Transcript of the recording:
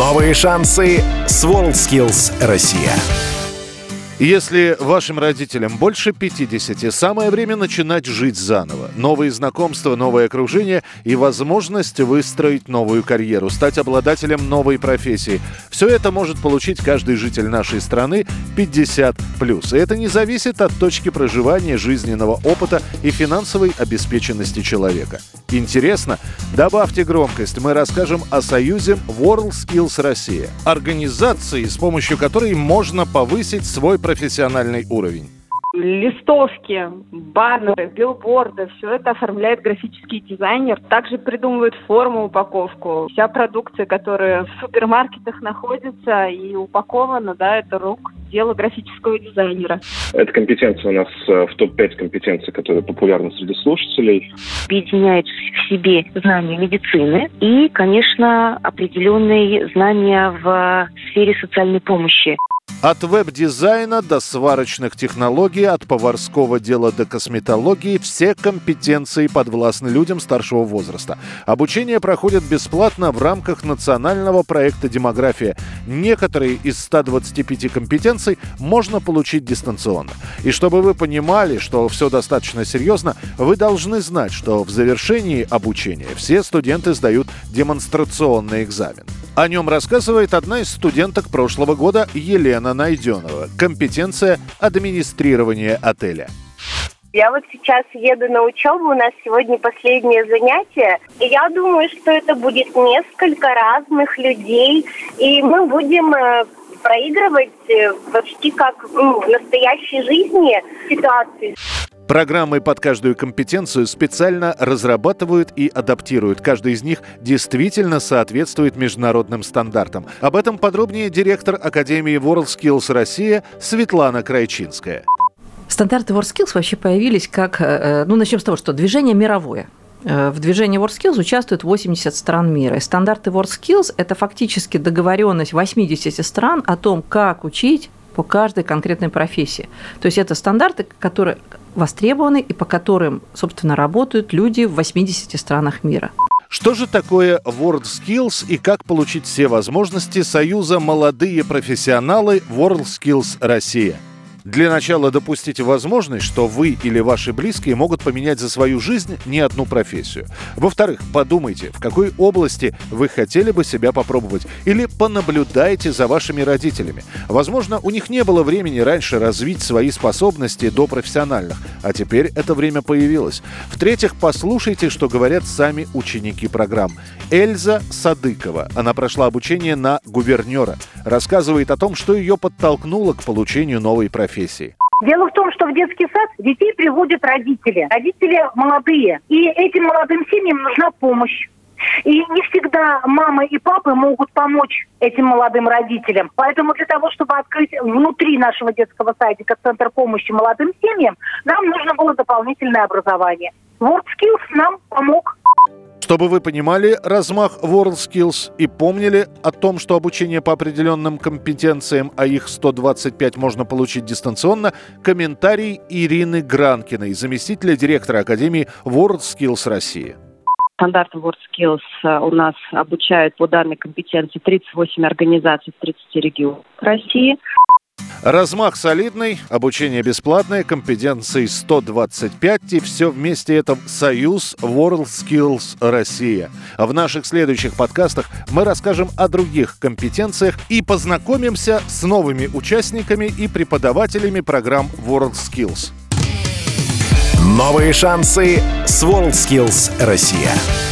Новые шансы с WorldSkills Россия. Если вашим родителям больше 50, самое время начинать жить заново. Новые знакомства, новое окружение и возможность выстроить новую карьеру, стать обладателем новой профессии. Все это может получить каждый житель нашей страны 50+. И это не зависит от точки проживания, жизненного опыта и финансовой обеспеченности человека. Интересно? Добавьте громкость. Мы расскажем о союзе WorldSkills Россия, организации, с помощью которой можно повысить свой профессиональный уровень. Листовки, баннеры, билборды, все это оформляет графический дизайнер. Также придумывает форму, упаковку. Вся продукция, которая в супермаркетах находится и упакована, да, это рук дело графического дизайнера. Эта компетенция у нас в топ-5 компетенций, которые популярны среди слушателей. Объединяет в себе знания медицины и, конечно, определенные знания в сфере социальной помощи. От веб-дизайна до сварочных технологий, от поварского дела до косметологии – все компетенции подвластны людям старшего возраста. Обучение проходит бесплатно в рамках национального проекта «Демография». Некоторые из 125 компетенций можно получить дистанционно. И чтобы вы понимали, что все достаточно серьезно, вы должны знать, что в завершении обучения все студенты сдают демонстрационный экзамен. О нем рассказывает одна из студенток прошлого года Елена Найденова. Компетенция администрирования отеля. Я вот сейчас еду на учебу, у нас сегодня последнее занятие. И я думаю, что это будет несколько разных людей, и мы будем проигрывать почти как в настоящей жизни ситуации. Программы под каждую компетенцию специально разрабатывают и адаптируют. Каждый из них действительно соответствует международным стандартам. Об этом подробнее директор Академии WorldSkills Россия Светлана Крайчинская. Стандарты WorldSkills вообще появились как... начнем с того, что движение мировое. В движении WorldSkills участвуют 80 стран мира. И стандарты WorldSkills – это фактически договоренность 80 стран о том, как учить по каждой конкретной профессии. То есть это стандарты, которые... востребованы и по которым, собственно, работают люди в 80 странах мира. Что же такое WorldSkills и как получить все возможности Союза «Молодые профессионалы» WorldSkills Россия? Для начала допустите возможность, что вы или ваши близкие могут поменять за свою жизнь не одну профессию. Во-вторых, подумайте, в какой области вы хотели бы себя попробовать. Или понаблюдайте за вашими родителями. Возможно, у них не было времени раньше развить свои способности до профессиональных, а теперь это время появилось. В-третьих, послушайте, что говорят сами ученики программ. Эльза Садыкова, она прошла обучение на гувернера, рассказывает о том, что ее подтолкнуло к получению новой профессии. Дело в том, что в детский сад детей приводят родители. Родители молодые. И этим молодым семьям нужна помощь. И не всегда мамы и папы могут помочь этим молодым родителям. Поэтому для того, чтобы открыть внутри нашего детского садика центр помощи молодым семьям, нам нужно было дополнительное образование. WorldSkills нам помог. Чтобы вы понимали размах WorldSkills и помнили о том, что обучение по определенным компетенциям, а их 125 можно получить дистанционно, комментарий Ирины Гранкиной, заместителя директора Академии WorldSkills России. Стандартом WorldSkills у нас обучают по данной компетенции 38 организаций в 30 регионах России. Размах солидный, обучение бесплатное, компетенции 125, и все вместе это союз WorldSkills Россия. В наших следующих подкастах мы расскажем о других компетенциях и познакомимся с новыми участниками и преподавателями программ WorldSkills. Новые шансы с WorldSkills Россия.